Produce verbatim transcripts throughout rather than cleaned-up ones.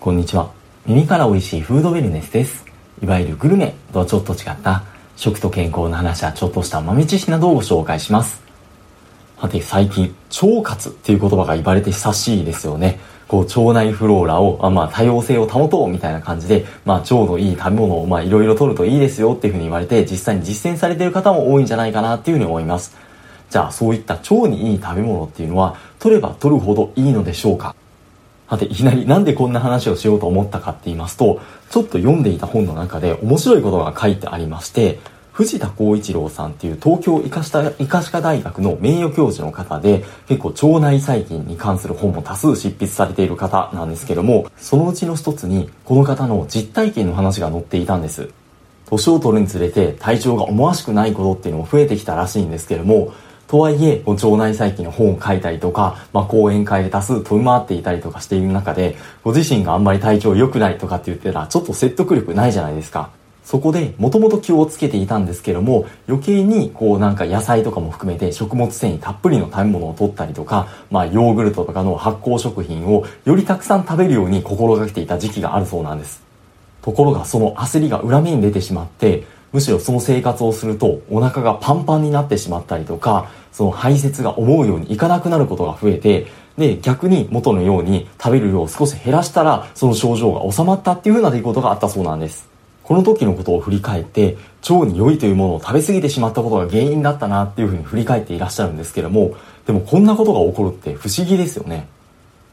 こんにちは。耳から美味しいフードウェルネスです。いわゆるグルメとはちょっと違った食と健康の話やちょっとした豆知識などをご紹介します。さて、最近腸活っていう言葉が言われて久しいですよね。こう腸内フローラを、あ、まあ、多様性を保とうみたいな感じで、まあ、腸のいい食べ物をまあいろいろ取るといいですよっていうふうに言われて、実際に実践されている方も多いんじゃないかなっていうふうに思います。じゃあ、そういった腸にいい食べ物っていうのは取れば取るほどいいのでしょうか。さて、いきなりなんでこんな話をしようと思ったかって言いますと、ちょっと読んでいた本の中で面白いことが書いてありまして、藤田浩一郎さんっていう東京医科歯科大学の名誉教授の方で、結構腸内細菌に関する本も多数執筆されている方なんですけども、そのうちの一つにこの方の実体験の話が載っていたんです。年を取るにつれて体調が思わしくないことっていうのも増えてきたらしいんですけども、とはいえ腸内細菌の本を書いたりとか、まあ、講演会で多数飛び回っていたりとかしている中で、ご自身があんまり体調良くないとかって言ってたらちょっと説得力ないじゃないですか。そこでもともと気をつけていたんですけども、余計にこうなんか野菜とかも含めて食物繊維たっぷりの食べ物を摂ったりとか、まあヨーグルトとかの発酵食品をよりたくさん食べるように心がけていた時期があるそうなんです。ところがその焦りが裏目に出てしまって、むしろその生活をするとお腹がパンパンになってしまったりとか、その排泄が思うようにいかなくなることが増えて、で逆に元のように食べる量を少し減らしたらその症状が治まったっていうふうな出来事があったそうなんです。この時のことを振り返って、腸に良いというものを食べ過ぎてしまったことが原因だったなっていうふうに振り返っていらっしゃるんですけども、でもこんなことが起こるって不思議ですよね。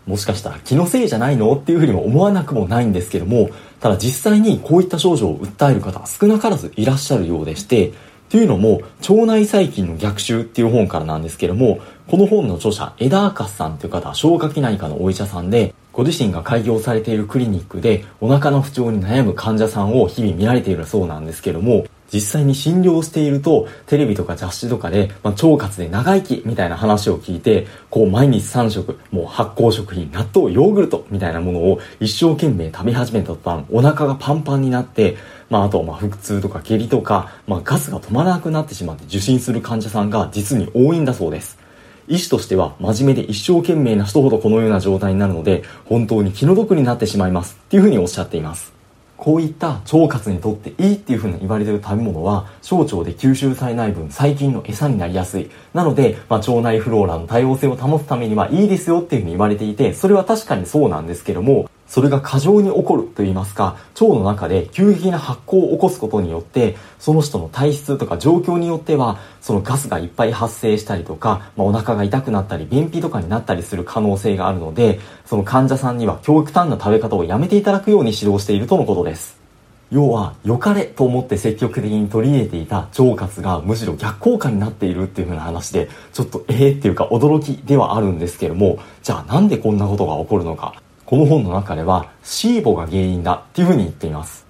もしかしたら気のせいじゃないのっていうふうにも思わなくもないんですけども、ただ実際にこういった症状を訴える方は少なからずいらっしゃるようでして、というのも腸内細菌の逆襲っていう本からなんですけども、この本の著者エダーカスさんという方は消化器内科のお医者さんで、ご自身が開業されているクリニックでお腹の不調に悩む患者さんを日々見られているそうなんですけども、実際に診療しているとテレビとか雑誌とかで、まあ、腸活で長生きみたいな話を聞いて、こう毎日さん食、もう発酵食品、納豆、ヨーグルトみたいなものを一生懸命食べ始めた途端、お腹がパンパンになって、まあ、あとはまあ腹痛とか下痢とか、まあ、ガスが止まらなくなってしまって受診する患者さんが実に多いんだそうです。医師としては真面目で一生懸命な人ほどこのような状態になるので、本当に気の毒になってしまいますっていうふうにおっしゃっています。こういった腸活にとっていいっていうふうに言われている食べ物は、小腸で吸収されない分細菌の餌になりやすい。なので、まあ、腸内フローラの多様性を保つためにはいいですよっていうふうに言われていて、それは確かにそうなんですけども、それが過剰に起こると言いますか、腸の中で急激な発酵を起こすことによって、その人の体質とか状況によってはそのガスがいっぱい発生したりとか、まあ、お腹が痛くなったり便秘とかになったりする可能性があるので、その患者さんには極端な食べ方をやめていただくように指導しているとのことです。要は良かれと思って積極的に取り入れていた腸活がむしろ逆効果になっているっていう風な話で、ちょっとえーっていうか驚きではあるんですけども、じゃあなんでこんなことが起こるのか、この本の中では シーボ が原因だっていうふうに言っています。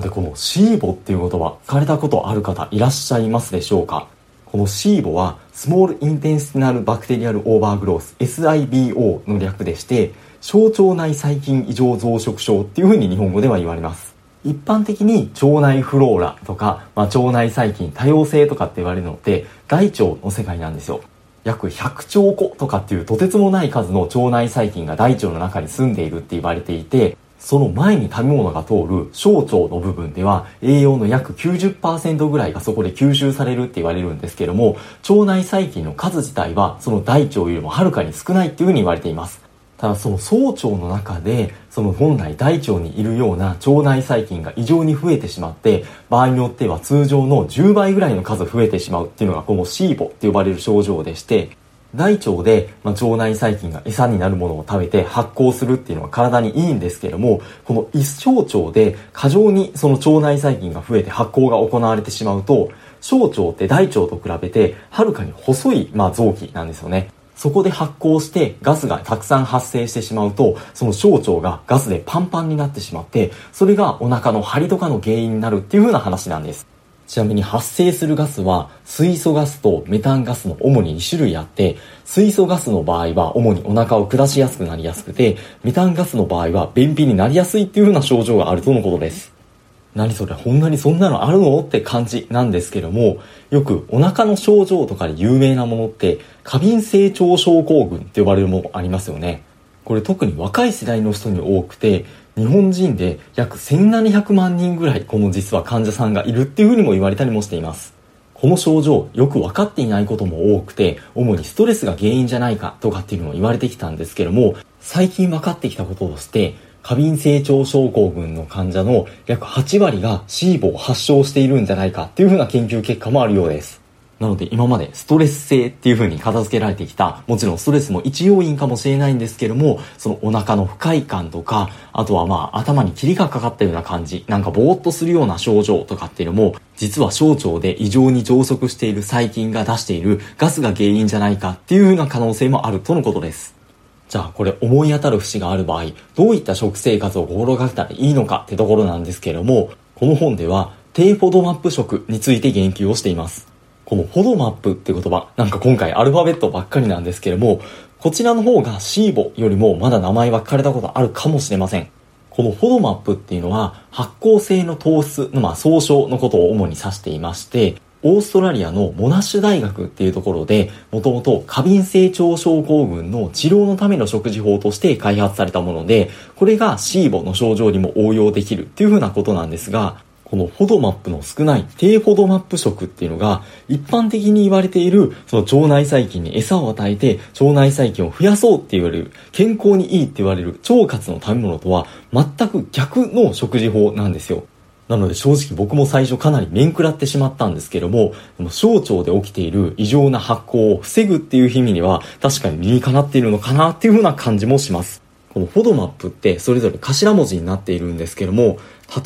で、この シーボ っていう言葉、聞かれたことある方いらっしゃいますでしょうか。この シーボ はスモールインテンシナルバクテリアルオーバーグロース エスアイビーオー の略でして、小腸内細菌異常増殖症っていうふうに日本語では言われます。一般的に腸内フローラとか、まあ、腸内細菌多様性とかって言われるのって大腸の世界なんですよ。約ひゃくちょうことかっていうとてつもない数の腸内細菌が大腸の中に住んでいるって言われていて、その前に食べ物が通る小腸の部分では栄養の約 きゅうじゅっパーセント ぐらいがそこで吸収されるって言われるんですけども、腸内細菌の数自体はその大腸よりもはるかに少ないっていうふうに言われています。ただ、その小腸の中でその本来大腸にいるような腸内細菌が異常に増えてしまって、場合によっては通常のじゅうばいぐらいの数増えてしまうっていうのがこの シーボ って呼ばれる症状でして、大腸で、まあ、腸内細菌が餌になるものを食べて発酵するっていうのは体にいいんですけれども、この一小腸で過剰にその腸内細菌が増えて発酵が行われてしまうと、小腸って大腸と比べてはるかに細い、まあ、臓器なんですよね。そこで発酵してガスがたくさん発生してしまうと、その小腸がガスでパンパンになってしまって、それがお腹の張りとかの原因になるっていう風な話なんです。ちなみに発生するガスは水素ガスとメタンガスの主ににしゅるいあって、水素ガスの場合は主にお腹を下しやすくなりやすくて、メタンガスの場合は便秘になりやすいっていう風な症状があるとのことです。何それ、ほんなにそんなのあるのって感じなんですけども、よくお腹の症状とかで有名なものって過敏性腸症候群って呼ばれるものありますよね。これ特に若い世代の人に多くて、日本人で約せんななひゃくまんにんぐらいこの実は患者さんがいるっていうふうにも言われたりもしています。この症状、よく分かっていないことも多くて、主にストレスが原因じゃないかとかっていうのも言われてきたんですけども、最近分かってきたこととして、過敏性腸症候群の患者の約はちわりが シーボ を発症しているんじゃないかっていうふうな研究結果もあるようです。なので今までストレス性っていうふうに片付けられてきた、もちろんストレスも一要因かもしれないんですけども、そのお腹の不快感とか、あとはまあ頭に霧がかかったような感じ、なんかぼーっとするような症状とかっていうのも、実は小腸で異常に増殖している細菌が出しているガスが原因じゃないかっていうような可能性もあるとのことです。じゃあこれ思い当たる節がある場合、どういった食生活を心がけたらいいのかってところなんですけれども、この本では低フォドマップ食について言及をしています。このフォドマップって言葉、なんか今回アルファベットばっかりなんですけれども、こちらの方が シーボ よりもまだ名前は聞かれたことあるかもしれません。このフォドマップっていうのは発酵性の糖質のまあ総称のことを主に指していまして、オーストラリアのモナッシュ大学っていうところで、もともと過敏性腸症候群の治療のための食事法として開発されたもので、これが シーボ の症状にも応用できるっていうふうなことなんですが、このフォドマップの少ない低フォドマップ食っていうのが、一般的に言われているその腸内細菌に餌を与えて腸内細菌を増やそうって言われる、健康にいいって言われる腸活の食べ物とは全く逆の食事法なんですよ。なので正直僕も最初かなり面食らってしまったんですけども、小腸で起きている異常な発酵を防ぐっていう意味には確かに理にかなっているのかなっていうふうな感じもします。このフォドマップってそれぞれ頭文字になっているんですけども、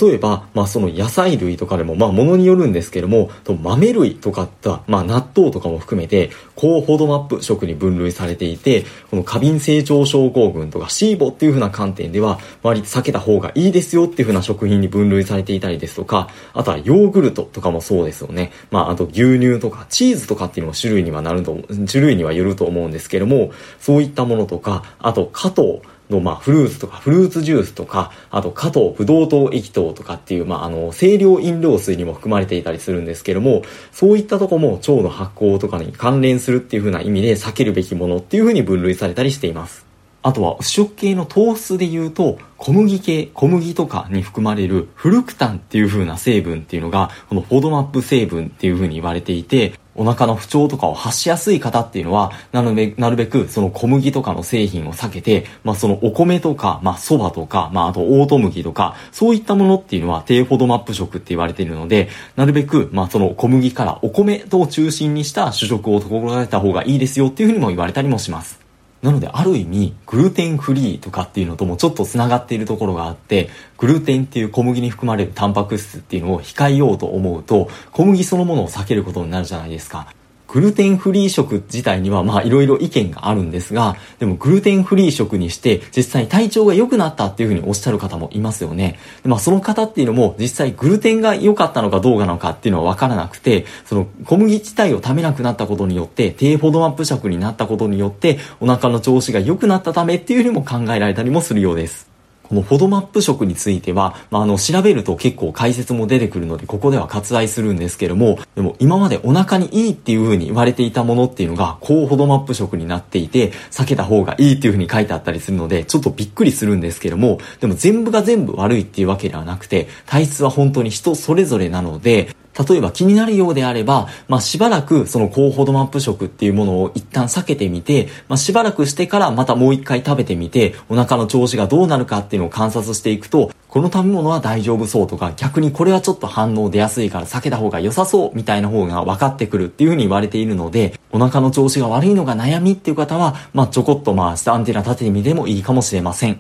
例えば、まあその野菜類とかでも、まあものによるんですけども、豆類とかって、まあ納豆とかも含めて、高フォドマップ食に分類されていて、この過敏性腸症候群とか シーボ っていう風な観点では、割と避けた方がいいですよっていう風な食品に分類されていたりですとか、あとはヨーグルトとかもそうですよね。まああと牛乳とかチーズとかっていうのも種類にはなると、種類にはよると思うんですけども、そういったものとか、あと果糖のまあフルーツとかフルーツジュースとか、あと果糖、ブドウ糖液糖とかっていう、まあ、あの清涼飲料水にも含まれていたりするんですけども、そういったとこも腸の発酵とかに関連するっていう風な意味で避けるべきものっていう風に分類されたりしています。あとは主食系の糖質でいうと、小麦系、小麦とかに含まれるフルクタンっていう風な成分っていうのが、このフォドマップ成分っていう風に言われていて、お腹の不調とかを発しやすい方っていうのは、なるべく、なるべくその小麦とかの製品を避けて、まあそのお米とか、まあ蕎麦とか、まああとオート麦とか、そういったものっていうのは低フォドマップ食って言われているので、なるべく、まあその小麦からお米を中心にした主食を心がけた方がいいですよっていうふうにも言われたりもします。なのである意味グルテンフリーとかっていうのともちょっとつながっているところがあって、グルテンっていう小麦に含まれるタンパク質っていうのを控えようと思うと、小麦そのものを避けることになるじゃないですか。グルテンフリー食自体にはまあいろいろ意見があるんですが、でもグルテンフリー食にして実際体調が良くなったっていうふうにおっしゃる方もいますよね。でまあその方っていうのも実際グルテンが良かったのかどうなのかっていうのは分からなくて、その小麦自体を食べなくなったことによって、低フォドマップ食になったことによってお腹の調子が良くなったためっていうふうにも考えられたりもするようです。このフォドマップ食については、まあ、あの、調べると結構解説も出てくるので、ここでは割愛するんですけども、でも今までお腹にいいっていう風に言われていたものっていうのが、高フォドマップ食になっていて、避けた方がいいっていう風に書いてあったりするので、ちょっとびっくりするんですけども、でも全部が全部悪いっていうわけではなくて、体質は本当に人それぞれなので、例えば気になるようであれば、まあ、しばらくその高フォドマップ食っていうものを一旦避けてみて、まあ、しばらくしてからまたもう一回食べてみて、お腹の調子がどうなるかっていうのを観察していくと、この食べ物は大丈夫そうとか、逆にこれはちょっと反応出やすいから避けた方が良さそうみたいな方が分かってくるっていうふうに言われているので、お腹の調子が悪いのが悩みっていう方は、まあ、ちょこっとまあ、下アンテナ立ててみてもいいかもしれません。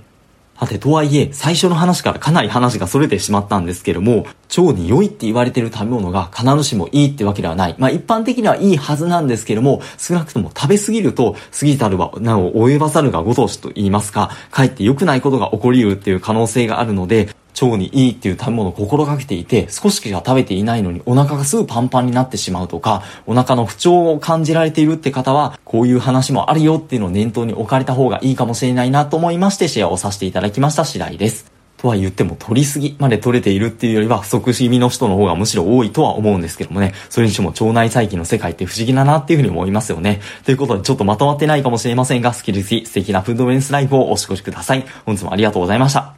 さて、とはいえ最初の話からかなり話が逸れてしまったんですけども、腸に良いって言われている食べ物が必ずしもいいってわけではない、まあ一般的にはいいはずなんですけども、少なくとも食べ過ぎると過ぎたるはなお及ばざるが如しと言いますか、かえって良くないことが起こりうるっていう可能性があるので、腸にいいっていう食べ物を心がけていて、少ししか食べていないのにお腹がすぐパンパンになってしまうとか、お腹の不調を感じられているって方は、こういう話もあるよっていうのを念頭に置かれた方がいいかもしれないなと思いまして、シェアをさせていただきました次第です。とは言っても取りすぎまで取れているっていうよりは不足し気味の人の方がむしろ多いとは思うんですけどもね。それにしても腸内細菌の世界って不思議だなっていうふうに思いますよね。ということでちょっとまとまってないかもしれませんが、スキルス素敵なフードウェルネスライフをお過ごしください。本日もありがとうございました。